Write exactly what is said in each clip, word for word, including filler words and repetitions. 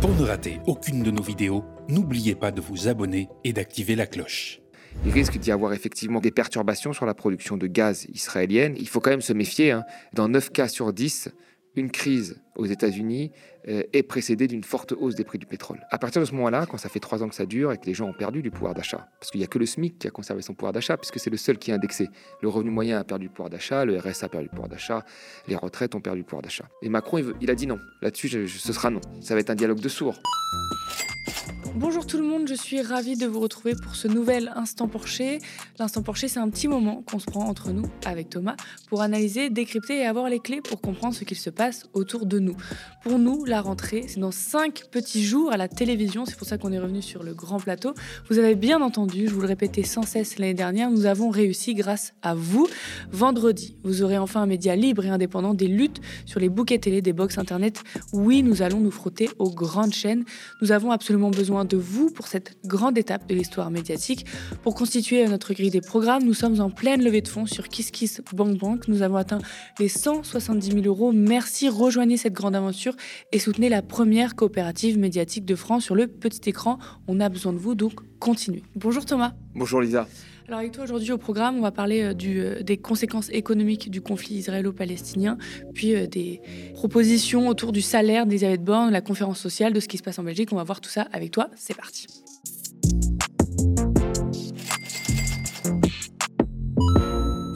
Pour ne rater aucune de nos vidéos, n'oubliez pas de vous abonner et d'activer la cloche. Il risque d'y avoir effectivement des perturbations sur la production de gaz israélienne. Il faut quand même se méfier. Hein. Dans neuf cas sur dix, une crise aux États-Unis euh, est précédée d'une forte hausse des prix du pétrole. À partir de ce moment-là, quand ça fait trois ans que ça dure et que les gens ont perdu du pouvoir d'achat, parce qu'il n'y a que le SMIC qui a conservé son pouvoir d'achat, puisque c'est le seul qui est indexé. Le revenu moyen a perdu le pouvoir d'achat, le R S A a perdu le pouvoir d'achat, les retraites ont perdu le pouvoir d'achat. Et Macron, il, veut, il a dit non. Là-dessus, je, je, ce sera non. Ça va être un dialogue de sourds. Bonjour tout le monde, je suis ravie de vous retrouver pour ce nouvel Instant Porcher. L'Instant Porcher, c'est un petit moment qu'on se prend entre nous, avec Thomas, pour analyser, décrypter et avoir les clés pour comprendre ce qu'il se passe autour de nous. Pour nous, la rentrée, c'est dans cinq petits jours à la télévision, c'est pour ça qu'on est revenu sur le grand plateau. Vous avez bien entendu, je vous le répétais sans cesse l'année dernière, nous avons réussi grâce à vous. Vendredi, vous aurez enfin un média libre et indépendant des luttes sur les bouquets télé des box internet. Oui, nous allons nous frotter aux grandes chaînes. Nous avons absolument besoin de vous pour cette grande étape de l'histoire médiatique. Pour constituer notre grille des programmes, nous sommes en pleine levée de fonds sur Kiss Kiss Bank Bank. Nous avons atteint les cent soixante-dix mille euros. Merci, rejoignez cette grande aventure et soutenez la première coopérative médiatique de France sur le petit écran. On a besoin de vous, donc continuez. Bonjour Thomas. Bonjour Lisa. Alors avec toi aujourd'hui au programme, on va parler du, des conséquences économiques du conflit israélo-palestinien, puis des propositions autour du salaire d'Elisabeth Borne, la conférence sociale, de ce qui se passe en Belgique. On va voir tout ça avec toi. C'est parti.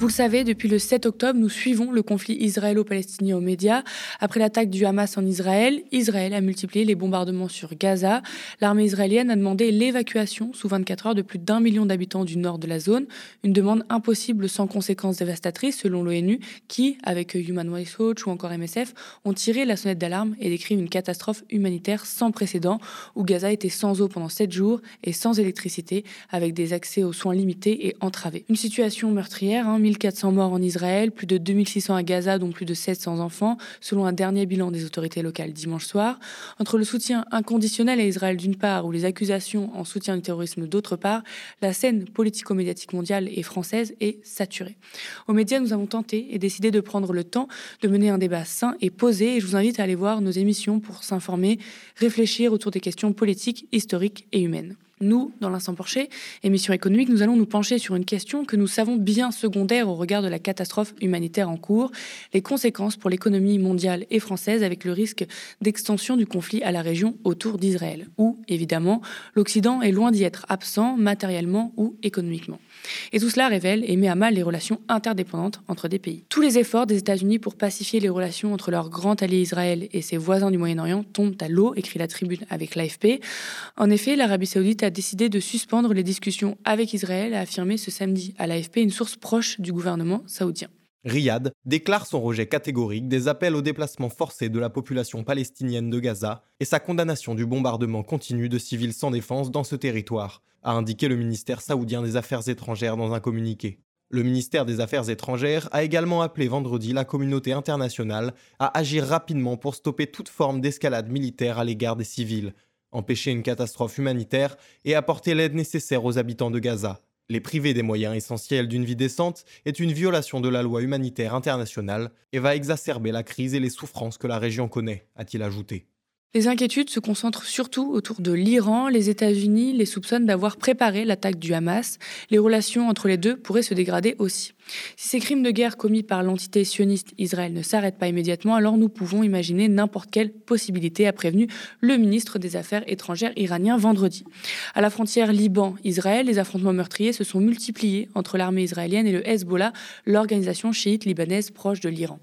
Vous le savez, depuis le sept octobre, nous suivons le conflit israélo-palestinien au Média. Après l'attaque du Hamas en Israël, Israël a multiplié les bombardements sur Gaza. L'armée israélienne a demandé l'évacuation sous vingt-quatre heures de plus d'un million d'habitants du nord de la zone. Une demande impossible sans conséquences dévastatrices, selon l'ONU, qui, avec Human Rights Watch ou encore M S F, ont tiré la sonnette d'alarme et décrit une catastrophe humanitaire sans précédent, où Gaza était sans eau pendant sept jours et sans électricité, avec des accès aux soins limités et entravés. Une situation meurtrière, hein, mille quatre cents morts en Israël, plus de deux mille six cents à Gaza, dont plus de sept cents enfants, selon un dernier bilan des autorités locales dimanche soir. Entre le soutien inconditionnel à Israël d'une part ou les accusations en soutien du terrorisme d'autre part, la scène politico-médiatique mondiale et française est saturée. Au Média, nous avons tenté et décidé de prendre le temps de mener un débat sain et posé, et je vous invite à aller voir nos émissions pour s'informer, réfléchir autour des questions politiques, historiques et humaines. Nous, dans l'Instant Porcher, émission économique, nous allons nous pencher sur une question que nous savons bien secondaire au regard de la catastrophe humanitaire en cours, les conséquences pour l'économie mondiale et française avec le risque d'extension du conflit à la région autour d'Israël, où, évidemment, l'Occident est loin d'y être absent matériellement ou économiquement. Et tout cela révèle et met à mal les relations interdépendantes entre des pays. Tous les efforts des États-Unis pour pacifier les relations entre leur grand allié Israël et ses voisins du Moyen-Orient tombent à l'eau, écrit la Tribune avec l'A F P. En effet, l'Arabie saoudite a décidé de suspendre les discussions avec Israël, a affirmé ce samedi à l'A F P une source proche du gouvernement saoudien. Riyad déclare son rejet catégorique des appels au déplacement forcé de la population palestinienne de Gaza et sa condamnation du bombardement continu de civils sans défense dans ce territoire, a indiqué le ministère saoudien des Affaires étrangères dans un communiqué. Le ministère des Affaires étrangères a également appelé vendredi la communauté internationale à agir rapidement pour stopper toute forme d'escalade militaire à l'égard des civils, empêcher une catastrophe humanitaire et apporter l'aide nécessaire aux habitants de Gaza. Les priver des moyens essentiels d'une vie décente est une violation de la loi humanitaire internationale et va exacerber la crise et les souffrances que la région connaît, a-t-il ajouté. Les inquiétudes se concentrent surtout autour de l'Iran. Les États-Unis les soupçonnent d'avoir préparé l'attaque du Hamas. Les relations entre les deux pourraient se dégrader aussi. Si ces crimes de guerre commis par l'entité sioniste Israël ne s'arrêtent pas immédiatement, alors nous pouvons imaginer n'importe quelle possibilité, a prévenu le ministre des Affaires étrangères iranien vendredi. À la frontière Liban-Israël, les affrontements meurtriers se sont multipliés entre l'armée israélienne et le Hezbollah, l'organisation chiite libanaise proche de l'Iran.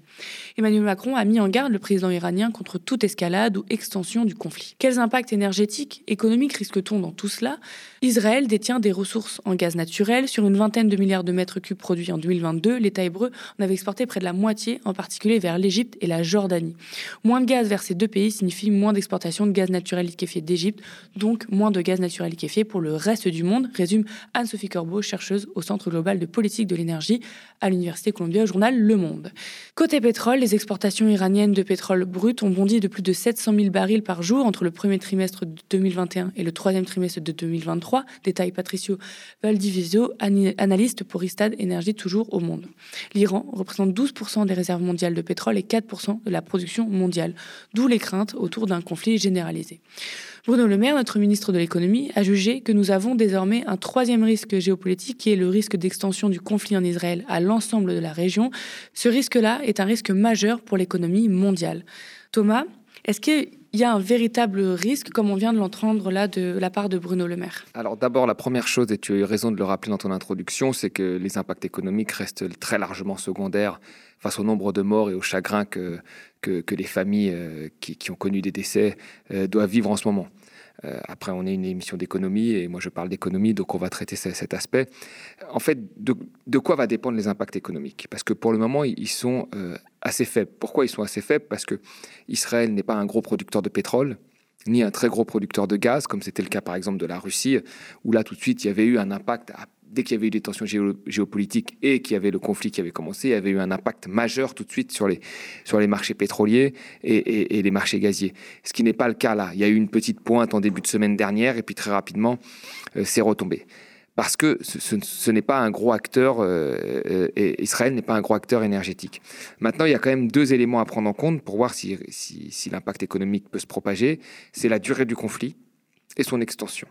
Emmanuel Macron a mis en garde le président iranien contre toute escalade ou extension du conflit. Quels impacts énergétiques, économiques risque-t-on dans tout cela ? Israël détient des ressources en gaz naturel sur une vingtaine de milliards de mètres cubes produits en deux mille vingt-deux, l'État hébreu en avait exporté près de la moitié, en particulier vers l'Égypte et la Jordanie. Moins de gaz vers ces deux pays signifie moins d'exportation de gaz naturel liquéfié d'Égypte, donc moins de gaz naturel liquéfié pour le reste du monde, résume Anne-Sophie Corbeau, chercheuse au Centre Global de Politique de l'Énergie à l'Université Columbia, au journal Le Monde. Côté pétrole, les exportations iraniennes de pétrole brut ont bondi de plus de sept cent mille barils par jour entre le premier trimestre de deux mille vingt et un et le troisième trimestre de deux mille vingt-trois, détaille Patricio Valdivisio, analyste pour Istad Énergie, toujours jour au monde. L'Iran représente douze pour cent des réserves mondiales de pétrole et quatre pour cent de la production mondiale, d'où les craintes autour d'un conflit généralisé. Bruno Le Maire, notre ministre de l'économie, a jugé que nous avons désormais un troisième risque géopolitique qui est le risque d'extension du conflit en Israël à l'ensemble de la région. Ce risque-là est un risque majeur pour l'économie mondiale. Thomas, est-ce qu'il y a un véritable risque, comme on vient de l'entendre là, de la part de Bruno Le Maire? Alors d'abord, la première chose, et tu as eu raison de le rappeler dans ton introduction, c'est que les impacts économiques restent très largement secondaires face au nombre de morts et au chagrin que, que, que les familles euh, qui, qui ont connu des décès euh, doivent vivre en ce moment. Euh, après, on est une émission d'économie, et moi je parle d'économie, donc on va traiter c- cet aspect. En fait, de, de quoi va dépendre les impacts économiques? Parce que pour le moment, ils sont euh, assez faibles. Pourquoi ils sont assez faibles? Parce que Israël n'est pas un gros producteur de pétrole, ni un très gros producteur de gaz, comme c'était le cas par exemple de la Russie, où là tout de suite, il y avait eu un impact à dès qu'il y avait eu des tensions géo- géopolitiques et qu'il y avait le conflit qui avait commencé, il y avait eu un impact majeur tout de suite sur les, sur les marchés pétroliers et, et, et les marchés gaziers. Ce qui n'est pas le cas là. Il y a eu une petite pointe en début de semaine dernière et puis très rapidement, euh, c'est retombé. Parce que ce, ce, ce n'est pas un gros acteur, euh, euh, Israël n'est pas un gros acteur énergétique. Maintenant, il y a quand même deux éléments à prendre en compte pour voir si, si, si l'impact économique peut se propager. C'est la durée du conflit et son extension.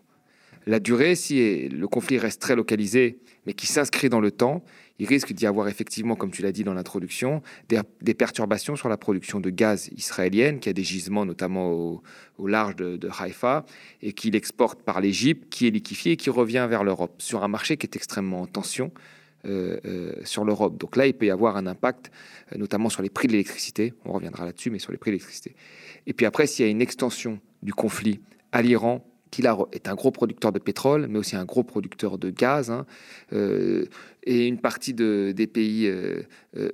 La durée, si le conflit reste très localisé, mais qui s'inscrit dans le temps, il risque d'y avoir effectivement, comme tu l'as dit dans l'introduction, des, des perturbations sur la production de gaz israélienne, qui a des gisements notamment au, au large de, de Haïfa, et qui l'exporte par l'Égypte, qui est liquéfié et qui revient vers l'Europe, sur un marché qui est extrêmement en tension euh, euh, sur l'Europe. Donc là, il peut y avoir un impact, euh, notamment sur les prix de l'électricité, on reviendra là-dessus, mais sur les prix de l'électricité. Et puis après, s'il y a une extension du conflit à l'Iran, qui là est un gros producteur de pétrole, mais aussi un gros producteur de gaz, hein, euh, et une partie de, des pays euh,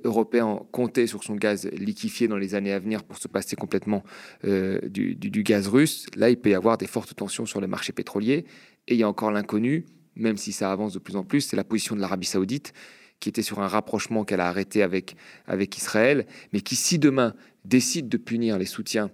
européens comptaient sur son gaz liquéfié dans les années à venir pour se passer complètement euh, du, du, du gaz russe. Là, il peut y avoir des fortes tensions sur le marché pétrolier, et il y a encore l'inconnu, même si ça avance de plus en plus, c'est la position de l'Arabie Saoudite, qui était sur un rapprochement qu'elle a arrêté avec, avec Israël, mais qui, si demain, décide de punir les soutiens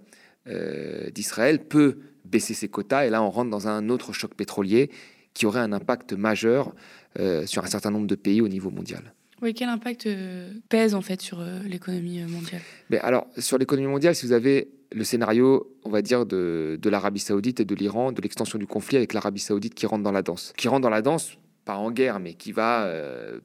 euh, d'Israël, peut baisser ses quotas, et là on rentre dans un autre choc pétrolier qui aurait un impact majeur euh, sur un certain nombre de pays au niveau mondial. Oui, quel impact euh, pèse en fait sur euh, l'économie mondiale? Mais alors, sur l'économie mondiale, si vous avez le scénario, on va dire, de, de l'Arabie Saoudite et de l'Iran, de l'extension du conflit avec l'Arabie Saoudite qui rentre dans la danse, qui rentre dans la danse, pas en guerre, mais qui va euh,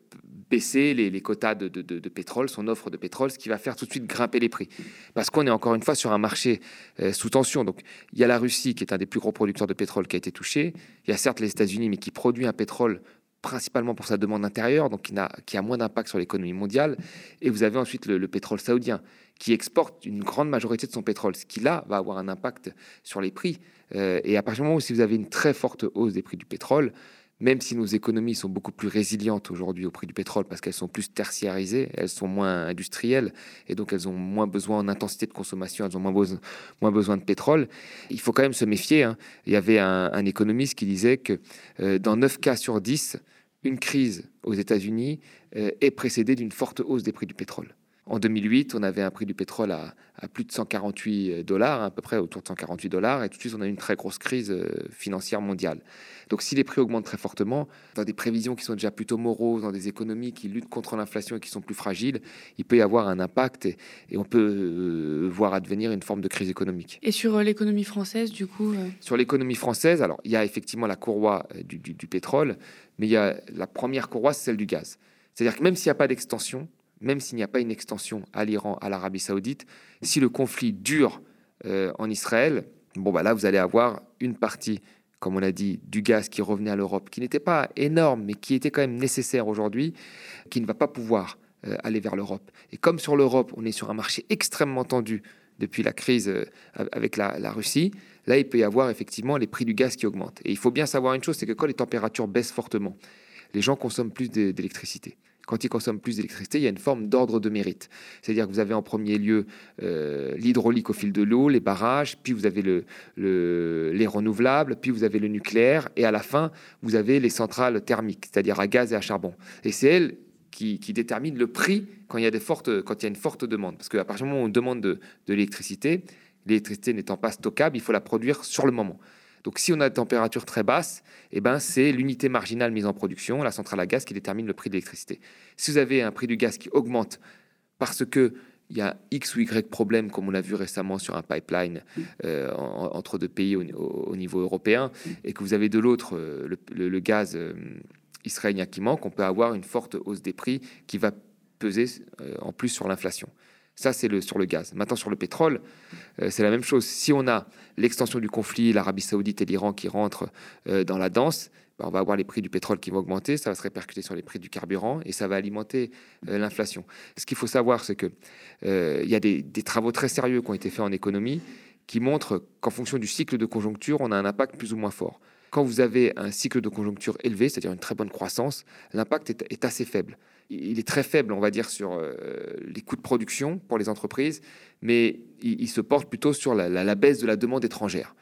baisser les, les quotas de, de, de, de pétrole, son offre de pétrole, ce qui va faire tout de suite grimper les prix. Parce qu'on est encore une fois sur un marché euh, sous tension. Donc, il y a la Russie, qui est un des plus gros producteurs de pétrole, qui a été touché. Il y a certes les États-Unis, mais qui produit un pétrole principalement pour sa demande intérieure, donc qui, n'a, qui a moins d'impact sur l'économie mondiale. Et vous avez ensuite le, le pétrole saoudien, qui exporte une grande majorité de son pétrole, ce qui, là, va avoir un impact sur les prix. Euh, et à partir du moment où si vous avez une très forte hausse des prix du pétrole, même si nos économies sont beaucoup plus résilientes aujourd'hui au prix du pétrole parce qu'elles sont plus tertiarisées, elles sont moins industrielles et donc elles ont moins besoin en intensité de consommation, elles ont moins besoin, moins besoin de pétrole, il faut quand même se méfier, hein. Il y avait un, un économiste qui disait que euh, dans neuf cas sur dix, une crise aux États-Unis euh, est précédée d'une forte hausse des prix du pétrole. En deux mille huit, on avait un prix du pétrole à, à plus de cent quarante-huit dollars, à peu près autour de cent quarante-huit dollars, et tout de suite, on a eu une très grosse crise financière mondiale. Donc, si les prix augmentent très fortement, dans des prévisions qui sont déjà plutôt moroses, dans des économies qui luttent contre l'inflation et qui sont plus fragiles, il peut y avoir un impact et, et on peut euh, voir advenir une forme de crise économique. Et sur l'économie française, du coup euh... Sur l'économie française, alors, il y a effectivement la courroie du, du, du pétrole, mais il y a la première courroie, c'est celle du gaz. C'est-à-dire que même s'il n'y a pas d'extension, même s'il n'y a pas une extension à l'Iran, à l'Arabie Saoudite, si le conflit dure euh, en Israël, bon bah là vous allez avoir une partie, comme on l'a dit, du gaz qui revenait à l'Europe, qui n'était pas énorme, mais qui était quand même nécessaire aujourd'hui, qui ne va pas pouvoir euh, aller vers l'Europe. Et comme sur l'Europe, on est sur un marché extrêmement tendu depuis la crise euh, avec la, la Russie, là il peut y avoir effectivement les prix du gaz qui augmentent. Et il faut bien savoir une chose, c'est que quand les températures baissent fortement, les gens consomment plus d'électricité. Quand ils consomment plus d'électricité, il y a une forme d'ordre de mérite. C'est-à-dire que vous avez en premier lieu euh, l'hydraulique au fil de l'eau, les barrages, puis vous avez le, le, les renouvelables, puis vous avez le nucléaire, et à la fin, vous avez les centrales thermiques, c'est-à-dire à gaz et à charbon. Et c'est elles qui, qui déterminent le prix quand il y a des fortes, quand il y a une forte demande. Parce qu'à partir du moment où on demande de, de l'électricité, l'électricité n'étant pas stockable, il faut la produire sur le moment. Donc si on a des températures très basses, eh ben, c'est l'unité marginale mise en production, la centrale à gaz, qui détermine le prix de l'électricité. Si vous avez un prix du gaz qui augmente parce qu'il y a X ou Y problème, comme on l'a vu récemment sur un pipeline euh, en, entre deux pays au, au, au niveau européen, et que vous avez de l'autre euh, le, le, le gaz euh, israélien qui manque, on peut avoir une forte hausse des prix qui va peser euh, en plus sur l'inflation. Ça, c'est le, sur le gaz. Maintenant, sur le pétrole, euh, c'est la même chose. Si on a l'extension du conflit, l'Arabie saoudite et l'Iran qui rentrent euh, dans la danse, ben, on va avoir les prix du pétrole qui vont augmenter, ça va se répercuter sur les prix du carburant et ça va alimenter euh, l'inflation. Ce qu'il faut savoir, c'est qu'il euh, y a des, des travaux très sérieux qui ont été faits en économie qui montrent qu'en fonction du cycle de conjoncture, on a un impact plus ou moins fort. Quand vous avez un cycle de conjoncture élevé, c'est-à-dire une très bonne croissance, l'impact est, est assez faible. Il est très faible, on va dire, sur euh, les coûts de production pour les entreprises, mais il, il se porte plutôt sur la, la, la baisse de la demande étrangère.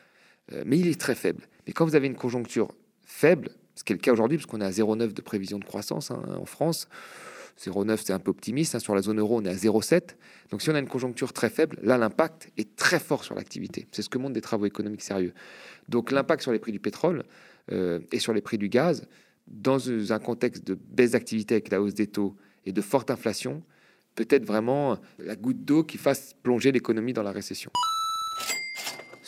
Euh, mais il est très faible. Mais quand vous avez une conjoncture faible, ce qui est le cas aujourd'hui, parce qu'on est à zéro virgule neuf de prévision de croissance hein, en France, zéro virgule neuf c'est un peu optimiste, hein, sur la zone euro on est à zéro virgule sept, donc si on a une conjoncture très faible, là l'impact est très fort sur l'activité. C'est ce que montrent des travaux économiques sérieux. Donc l'impact sur les prix du pétrole euh, et sur les prix du gaz, dans un contexte de baisse d'activité avec la hausse des taux et de forte inflation, peut-être vraiment la goutte d'eau qui fasse plonger l'économie dans la récession.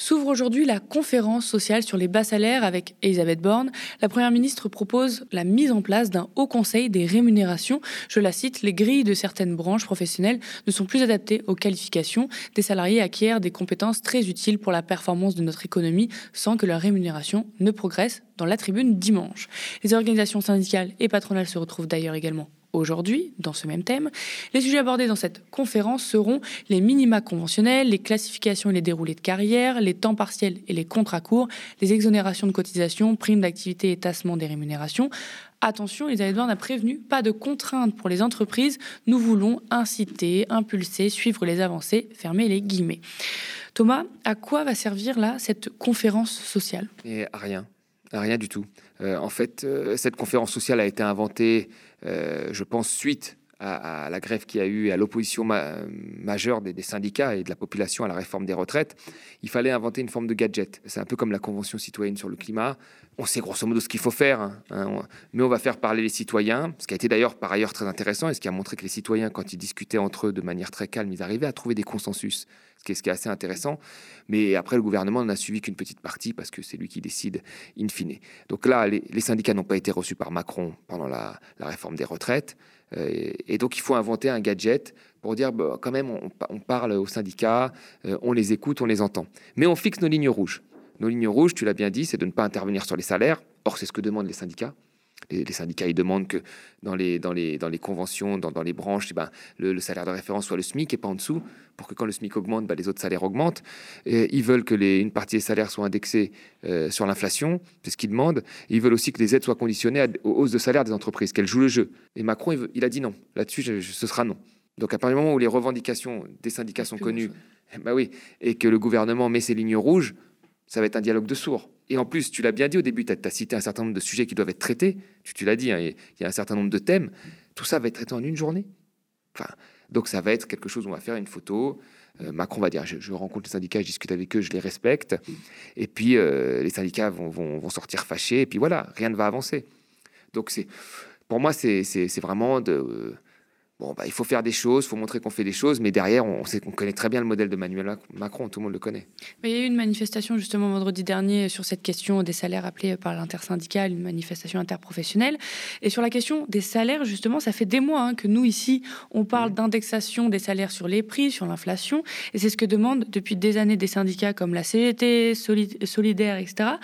S'ouvre aujourd'hui la conférence sociale sur les bas salaires avec Elisabeth Borne. La Première ministre propose la mise en place d'un haut conseil des rémunérations. Je la cite, les grilles de certaines branches professionnelles ne sont plus adaptées aux qualifications. Des salariés acquièrent des compétences très utiles pour la performance de notre économie sans que leur rémunération ne progresse dans la tribune dimanche. Les organisations syndicales et patronales se retrouvent d'ailleurs également aujourd'hui, dans ce même thème. Les sujets abordés dans cette conférence seront les minima conventionnels, les classifications et les déroulés de carrière, les temps partiels et les contrats courts, les exonérations de cotisations, primes d'activité et tassement des rémunérations. Attention, Elisabeth Borne a prévenu, pas de contraintes pour les entreprises. Nous voulons inciter, impulser, suivre les avancées, fermer les guillemets. Thomas, à quoi va servir là cette conférence sociale ? Et à rien. Rien du tout. Euh, en fait, euh, cette conférence sociale a été inventée, euh, je pense, suite à, à la grève qu'il y a eu et à l'opposition ma- majeure des, des syndicats et de la population à la réforme des retraites. Il fallait inventer une forme de gadget. C'est un peu comme la Convention citoyenne sur le climat. On sait grosso modo ce qu'il faut faire, hein, hein, on, mais on va faire parler les citoyens, ce qui a été d'ailleurs par ailleurs très intéressant et ce qui a montré que les citoyens, quand ils discutaient entre eux de manière très calme, ils arrivaient à trouver des consensus. Ce qui, est, ce qui est assez intéressant. Mais après, le gouvernement n'en a suivi qu'une petite partie parce que c'est lui qui décide in fine. Donc là, les, les syndicats n'ont pas été reçus par Macron pendant la, la réforme des retraites. Euh, et, et donc, il faut inventer un gadget pour dire, bah, quand même, on, on parle aux syndicats, euh, on les écoute, on les entend. Mais on fixe nos lignes rouges. Nos lignes rouges, tu l'as bien dit, c'est de ne pas intervenir sur les salaires. Or, c'est ce que demandent les syndicats. Les, les syndicats, ils demandent que dans les, dans les, dans les conventions, dans, dans les branches, eh ben, le, le salaire de référence soit le SMIC et pas en dessous, pour que quand le SMIC augmente, ben, les autres salaires augmentent. Et ils veulent que les, une partie des salaires soit indexée euh, sur l'inflation, c'est ce qu'ils demandent. Et ils veulent aussi que les aides soient conditionnées à, aux hausses de salaire des entreprises, qu'elles jouent le jeu. Et Macron, il, veut, il a dit non. Là-dessus, je, je, ce sera non. Donc à partir du moment où les revendications des syndicats sont connues, eh ben oui, et que le gouvernement met ses lignes rouges, ça va être un dialogue de sourds. Et en plus, tu l'as bien dit au début, tu as cité un certain nombre de sujets qui doivent être traités. Tu, tu l'as dit, hein, il y a un certain nombre de thèmes. Tout ça va être traité en une journée. Enfin, donc, ça va être quelque chose où on va faire une photo. Euh, Macron va dire, je, je rencontre les syndicats, je discute avec eux, je les respecte. Et puis, euh, les syndicats vont, vont, vont sortir fâchés. Et puis voilà, rien ne va avancer. Donc, c'est, pour moi, c'est, c'est, c'est vraiment de... Euh, bon, bah, il faut faire des choses, il faut montrer qu'on fait des choses, mais derrière, on, sait, on connaît très bien le modèle de Emmanuel Macron, tout le monde le connaît. Mais il y a eu une manifestation justement vendredi dernier sur cette question des salaires appelée par l'intersyndicale, une manifestation interprofessionnelle. Et sur la question des salaires, justement, ça fait des mois hein, que nous, ici, on parle mmh. d'indexation des salaires sur les prix, sur l'inflation. Et c'est ce que demandent depuis des années des syndicats comme la C G T, Soli- Solidaires, et cetera.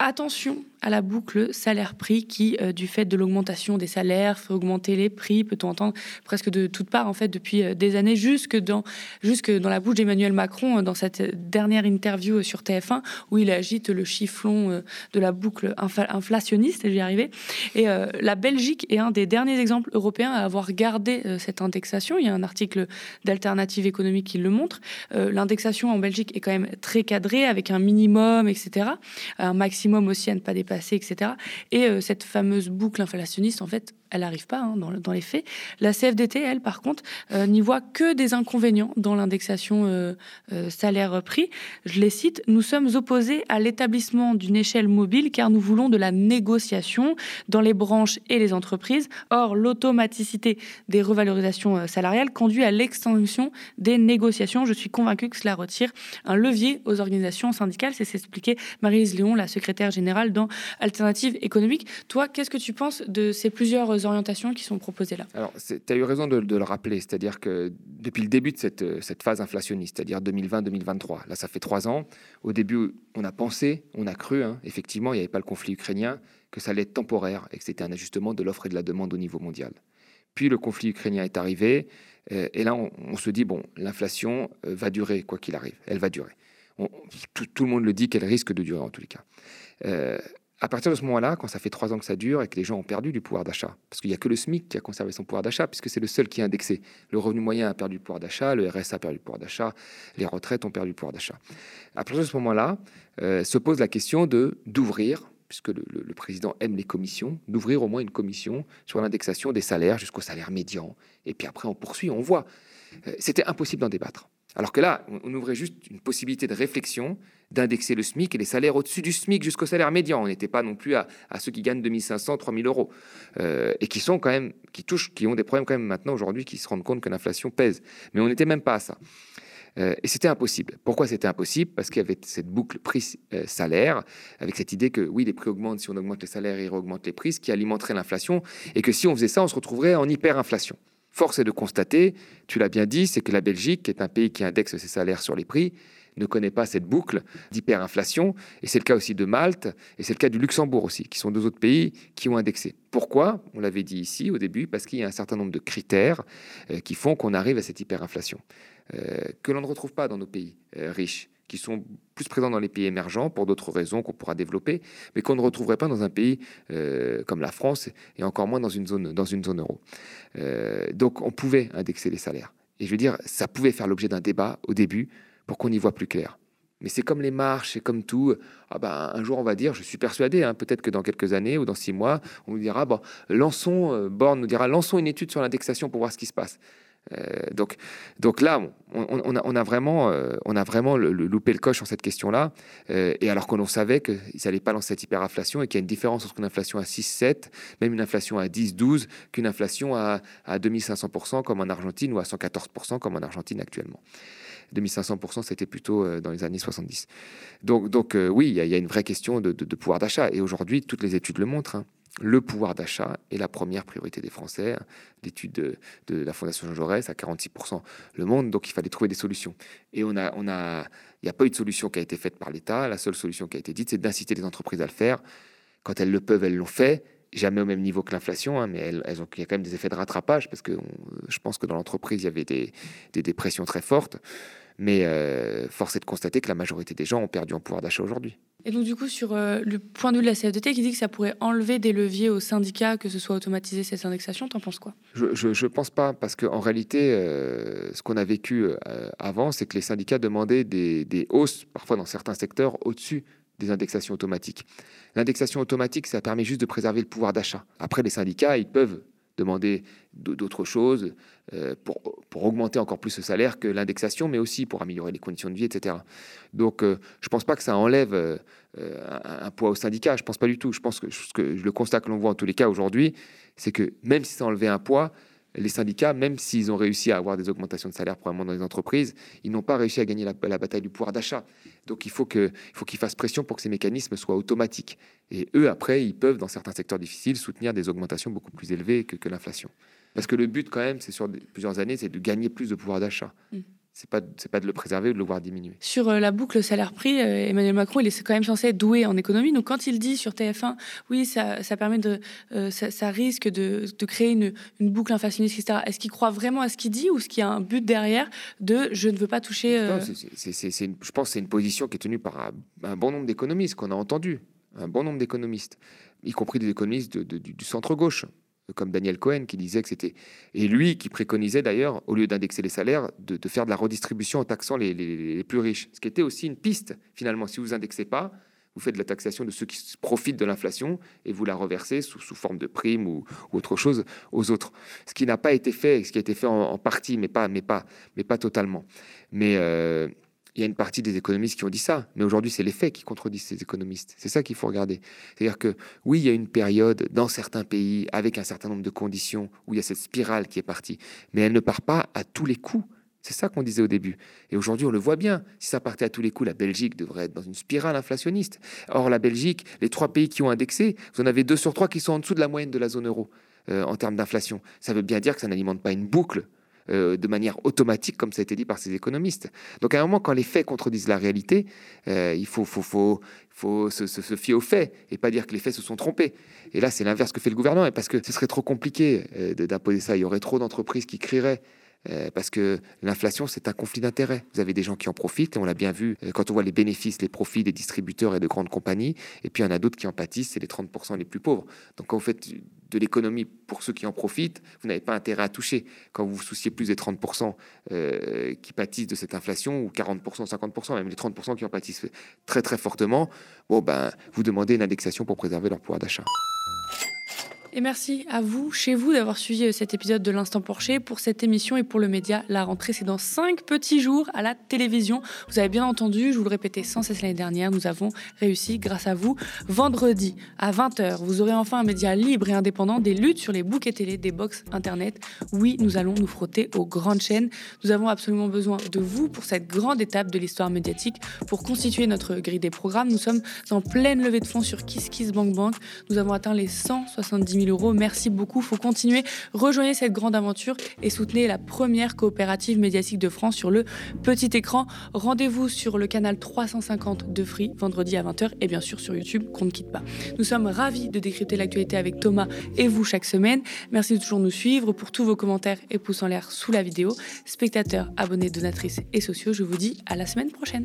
Attention à la boucle salaire-prix qui, euh, du fait de l'augmentation des salaires, fait augmenter les prix, peut-on entendre presque de toutes parts, en fait, depuis euh, des années, jusque dans, jusque dans la bouche d'Emmanuel Macron, euh, dans cette dernière interview sur T F un, où il agite le chiffon euh, de la boucle infa- inflationniste, j'y arrivais. Et euh, la Belgique est un des derniers exemples européens à avoir gardé euh, cette indexation. Il y a un article d'Alternative économique qui le montre. Euh, l'indexation en Belgique est quand même très cadrée, avec un minimum, et cetera, un maximum aussi à ne pas dépasser, et cetera. Et euh, cette fameuse boucle inflationniste, en fait, elle n'arrive pas hein, dans, dans les faits. La C F D T, elle, par contre, euh, n'y voit que des inconvénients dans l'indexation euh, euh, salaire-prix. Je les cite. Nous sommes opposés à l'établissement d'une échelle mobile car nous voulons de la négociation dans les branches et les entreprises. Or, l'automaticité des revalorisations salariales conduit à l'extinction des négociations. Je suis convaincue que cela retire un levier aux organisations syndicales. C'est s'expliquer Marie-Lise Léon, la secrétaire générale dans Alternative économique. Toi, qu'est-ce que tu penses de ces plusieurs orientations qui sont proposées là ? Alors, tu as eu raison de, de le rappeler, c'est-à-dire que depuis le début de cette, cette phase inflationniste, c'est-à-dire deux mille vingt deux mille vingt-trois, là ça fait trois ans, au début on a pensé, on a cru, hein, effectivement il n'y avait pas le conflit ukrainien, que ça allait être temporaire et que c'était un ajustement de l'offre et de la demande au niveau mondial. Puis le conflit ukrainien est arrivé euh, et là on, on se dit, bon, l'inflation euh, va durer quoi qu'il arrive, elle va durer. On, tout, tout le monde le dit qu'elle risque de durer en tous les cas. Euh, À partir de ce moment-là, quand ça fait trois ans que ça dure et que les gens ont perdu du pouvoir d'achat, parce qu'il n'y a que le SMIC qui a conservé son pouvoir d'achat, puisque c'est le seul qui est indexé. Le revenu moyen a perdu le pouvoir d'achat, le R S A a perdu le pouvoir d'achat, les retraites ont perdu le pouvoir d'achat. À partir de ce moment-là, euh, se pose la question de, d'ouvrir, puisque le, le, le président aime les commissions, d'ouvrir au moins une commission sur l'indexation des salaires jusqu'au salaire médian. Et puis après, on poursuit, on voit. Euh, c'était impossible d'en débattre. Alors que là, on ouvrait juste une possibilité de réflexion d'indexer le SMIC et les salaires au-dessus du SMIC jusqu'au salaire médian. On n'était pas non plus à, à ceux qui gagnent deux mille cinq cents, trois mille euros euh, et qui sont quand même, qui touchent, qui ont des problèmes quand même maintenant aujourd'hui, qui se rendent compte que l'inflation pèse. Mais on n'était même pas à ça. Euh, et c'était impossible. Pourquoi c'était impossible ? Parce qu'il y avait cette boucle prix-salaire, euh, avec cette idée que, oui, les prix augmentent, si on augmente les salaires, ils augmentent les prix, ce qui alimenterait l'inflation, et que si on faisait ça, on se retrouverait en hyperinflation. Force est de constater, tu l'as bien dit, c'est que la Belgique, qui est un pays qui indexe ses salaires sur les prix, ne connaît pas cette boucle d'hyperinflation. Et c'est le cas aussi de Malte, et c'est le cas du Luxembourg aussi, qui sont deux autres pays qui ont indexé. Pourquoi ? On l'avait dit ici au début, parce qu'il y a un certain nombre de critères euh, qui font qu'on arrive à cette hyperinflation, euh, que l'on ne retrouve pas dans nos pays euh, riches, qui sont plus présents dans les pays émergents pour d'autres raisons qu'on pourra développer, mais qu'on ne retrouverait pas dans un pays euh, comme la France et encore moins dans une zone, dans une zone euro. Euh, donc on pouvait indexer les salaires. Et je veux dire, ça pouvait faire l'objet d'un débat au début pour qu'on y voit plus clair. Mais c'est comme les marches, c'est comme tout. Ah ben, un jour, on va dire, je suis persuadé, hein, peut-être que dans quelques années ou dans six mois, on nous dira, bon, lançons, euh, Borne nous dira, lançons une étude sur l'indexation pour voir ce qui se passe. Euh, donc, donc là, on, on, a, on a vraiment, euh, on a vraiment le, le, loupé le coche sur cette question-là. Euh, et alors que l'on savait qu'ils n'allaient pas dans cette hyperinflation et qu'il y a une différence entre une inflation à six sept, même une inflation à dix douze, qu'une inflation à, à deux mille cinq cents pour cent comme en Argentine ou à cent quatorze pour cent comme en Argentine actuellement. deux mille cinq cents pour cent, c'était plutôt euh, dans les années soixante-dix. Donc, donc euh, oui, il y, y a une vraie question de, de, de pouvoir d'achat. Et aujourd'hui, toutes les études le montrent, hein. Le pouvoir d'achat est la première priorité des Français. L'étude de, de la Fondation Jean Jaurès, à quarante-six pour cent le monde, donc il fallait trouver des solutions. Et on a, on a, il n'y a pas eu de solution qui a été faite par l'État. La seule solution qui a été dite, c'est d'inciter les entreprises à le faire. Quand elles le peuvent, elles l'ont fait. Jamais au même niveau que l'inflation, hein, mais elles, elles ont, il y a quand même des effets de rattrapage, parce que on, je pense que dans l'entreprise, il y avait des, des, des pressions très fortes. Mais euh, force est de constater que la majorité des gens ont perdu en pouvoir d'achat aujourd'hui. Et donc du coup, sur euh, le point de vue de la C F D T qui dit que ça pourrait enlever des leviers aux syndicats, que ce soit automatisé cette indexation, t'en penses quoi ? Je, je, je pense pas, parce qu'en réalité, euh, ce qu'on a vécu euh, avant, c'est que les syndicats demandaient des, des hausses, parfois dans certains secteurs, au-dessus des indexations automatiques. L'indexation automatique, ça permet juste de préserver le pouvoir d'achat. Après, les syndicats, ils peuvent demander d'autres choses pour, pour augmenter encore plus le salaire que l'indexation, mais aussi pour améliorer les conditions de vie, et cetera. Donc, je ne pense pas que ça enlève un, un poids au syndicat. Je ne pense pas du tout. Je pense que, que le constat que l'on voit en tous les cas aujourd'hui, c'est que même si ça enlevait un poids, les syndicats, même s'ils ont réussi à avoir des augmentations de salaire probablement dans les entreprises, ils n'ont pas réussi à gagner la, la bataille du pouvoir d'achat. Donc il faut, que, il faut qu'ils fassent pression pour que ces mécanismes soient automatiques. Et eux, après, ils peuvent, dans certains secteurs difficiles, soutenir des augmentations beaucoup plus élevées que, que l'inflation. Parce que le but, quand même, c'est sur des, plusieurs années, c'est de gagner plus de pouvoir d'achat. Mmh. C'est pas, c'est pas de le préserver ou de le voir diminuer. Sur la boucle salaire-prix, Emmanuel Macron, il est quand même censé être doué en économie. Donc, quand il dit sur T F un, oui, ça, ça permet de, euh, ça, ça risque de, de créer une, une boucle inflationniste, et cetera. Est-ce qu'il croit vraiment à ce qu'il dit ou est-ce qu'il y a un but derrière de je ne veux pas toucher euh... non, c'est, c'est, c'est, c'est, c'est une, je pense que c'est une position qui est tenue par un, un bon nombre d'économistes qu'on a entendu, un bon nombre d'économistes, y compris des économistes de, de, du, du centre-gauche, comme Daniel Cohen qui disait que c'était... Et lui qui préconisait d'ailleurs, au lieu d'indexer les salaires, de, de faire de la redistribution en taxant les, les, les plus riches. Ce qui était aussi une piste, finalement. Si vous indexez pas, vous faites de la taxation de ceux qui profitent de l'inflation et vous la reversez sous, sous forme de primes ou, ou autre chose aux autres. Ce qui n'a pas été fait, ce qui a été fait en, en partie, mais pas, mais pas, mais pas totalement. Mais euh, il y a une partie des économistes qui ont dit ça, mais aujourd'hui, c'est les faits qui contredisent ces économistes. C'est ça qu'il faut regarder. C'est-à-dire que, oui, il y a une période dans certains pays, avec un certain nombre de conditions, où il y a cette spirale qui est partie, mais elle ne part pas à tous les coups. C'est ça qu'on disait au début. Et aujourd'hui, on le voit bien. Si ça partait à tous les coups, la Belgique devrait être dans une spirale inflationniste. Or, la Belgique, les trois pays qui ont indexé, vous en avez deux sur trois qui sont en dessous de la moyenne de la zone euro euh, en termes d'inflation. Ça veut bien dire que ça n'alimente pas une boucle Euh, de manière automatique, comme ça a été dit par ces économistes. Donc à un moment, quand les faits contredisent la réalité, euh, il faut, faut, faut, faut se, se, se fier aux faits et pas dire que les faits se sont trompés. Et là, c'est l'inverse que fait le gouvernement, et parce que ce serait trop compliqué euh, d'imposer ça. Il y aurait trop d'entreprises qui crieraient, euh, parce que l'inflation, c'est un conflit d'intérêts. Vous avez des gens qui en profitent, et on l'a bien vu euh, quand on voit les bénéfices, les profits des distributeurs et de grandes compagnies, et puis il y en a d'autres qui en pâtissent, c'est les trente pour cent les plus pauvres. Donc en fait, de l'économie pour ceux qui en profitent, vous n'avez pas intérêt à toucher. Quand vous vous souciez plus des trente pour cent euh, qui pâtissent de cette inflation, ou quarante pour cent, cinquante pour cent, même les trente pour cent qui en pâtissent très très fortement, bon ben, vous demandez une indexation pour préserver leur pouvoir d'achat. Et merci à vous, chez vous, d'avoir suivi cet épisode de l'Instant Porcher. Pour cette émission et pour le média, la rentrée, c'est dans cinq petits jours à la télévision. Vous avez bien entendu, je vous le répétais sans cesse l'année dernière, nous avons réussi grâce à vous. Vendredi, à vingt heures, vous aurez enfin un média libre et indépendant, des luttes sur les bouquets télé, des box internet. Oui, nous allons nous frotter aux grandes chaînes. Nous avons absolument besoin de vous pour cette grande étape de l'histoire médiatique, pour constituer notre grille des programmes. Nous sommes en pleine levée de fonds sur Kiss Kiss Bank Bank. Nous avons atteint les cent soixante-dix mille euros. Merci beaucoup. Faut continuer. Rejoignez cette grande aventure et soutenez la première coopérative médiatique de France sur le petit écran. Rendez-vous sur le canal trois cent cinquante de Free, vendredi à vingt heures, et bien sûr sur YouTube, qu'on ne quitte pas. Nous sommes ravis de décrypter l'actualité avec Thomas et vous chaque semaine. Merci de toujours nous suivre. Pour tous vos commentaires et pouces en l'air sous la vidéo, spectateurs, abonnés, donatrices et sociaux, je vous dis à la semaine prochaine.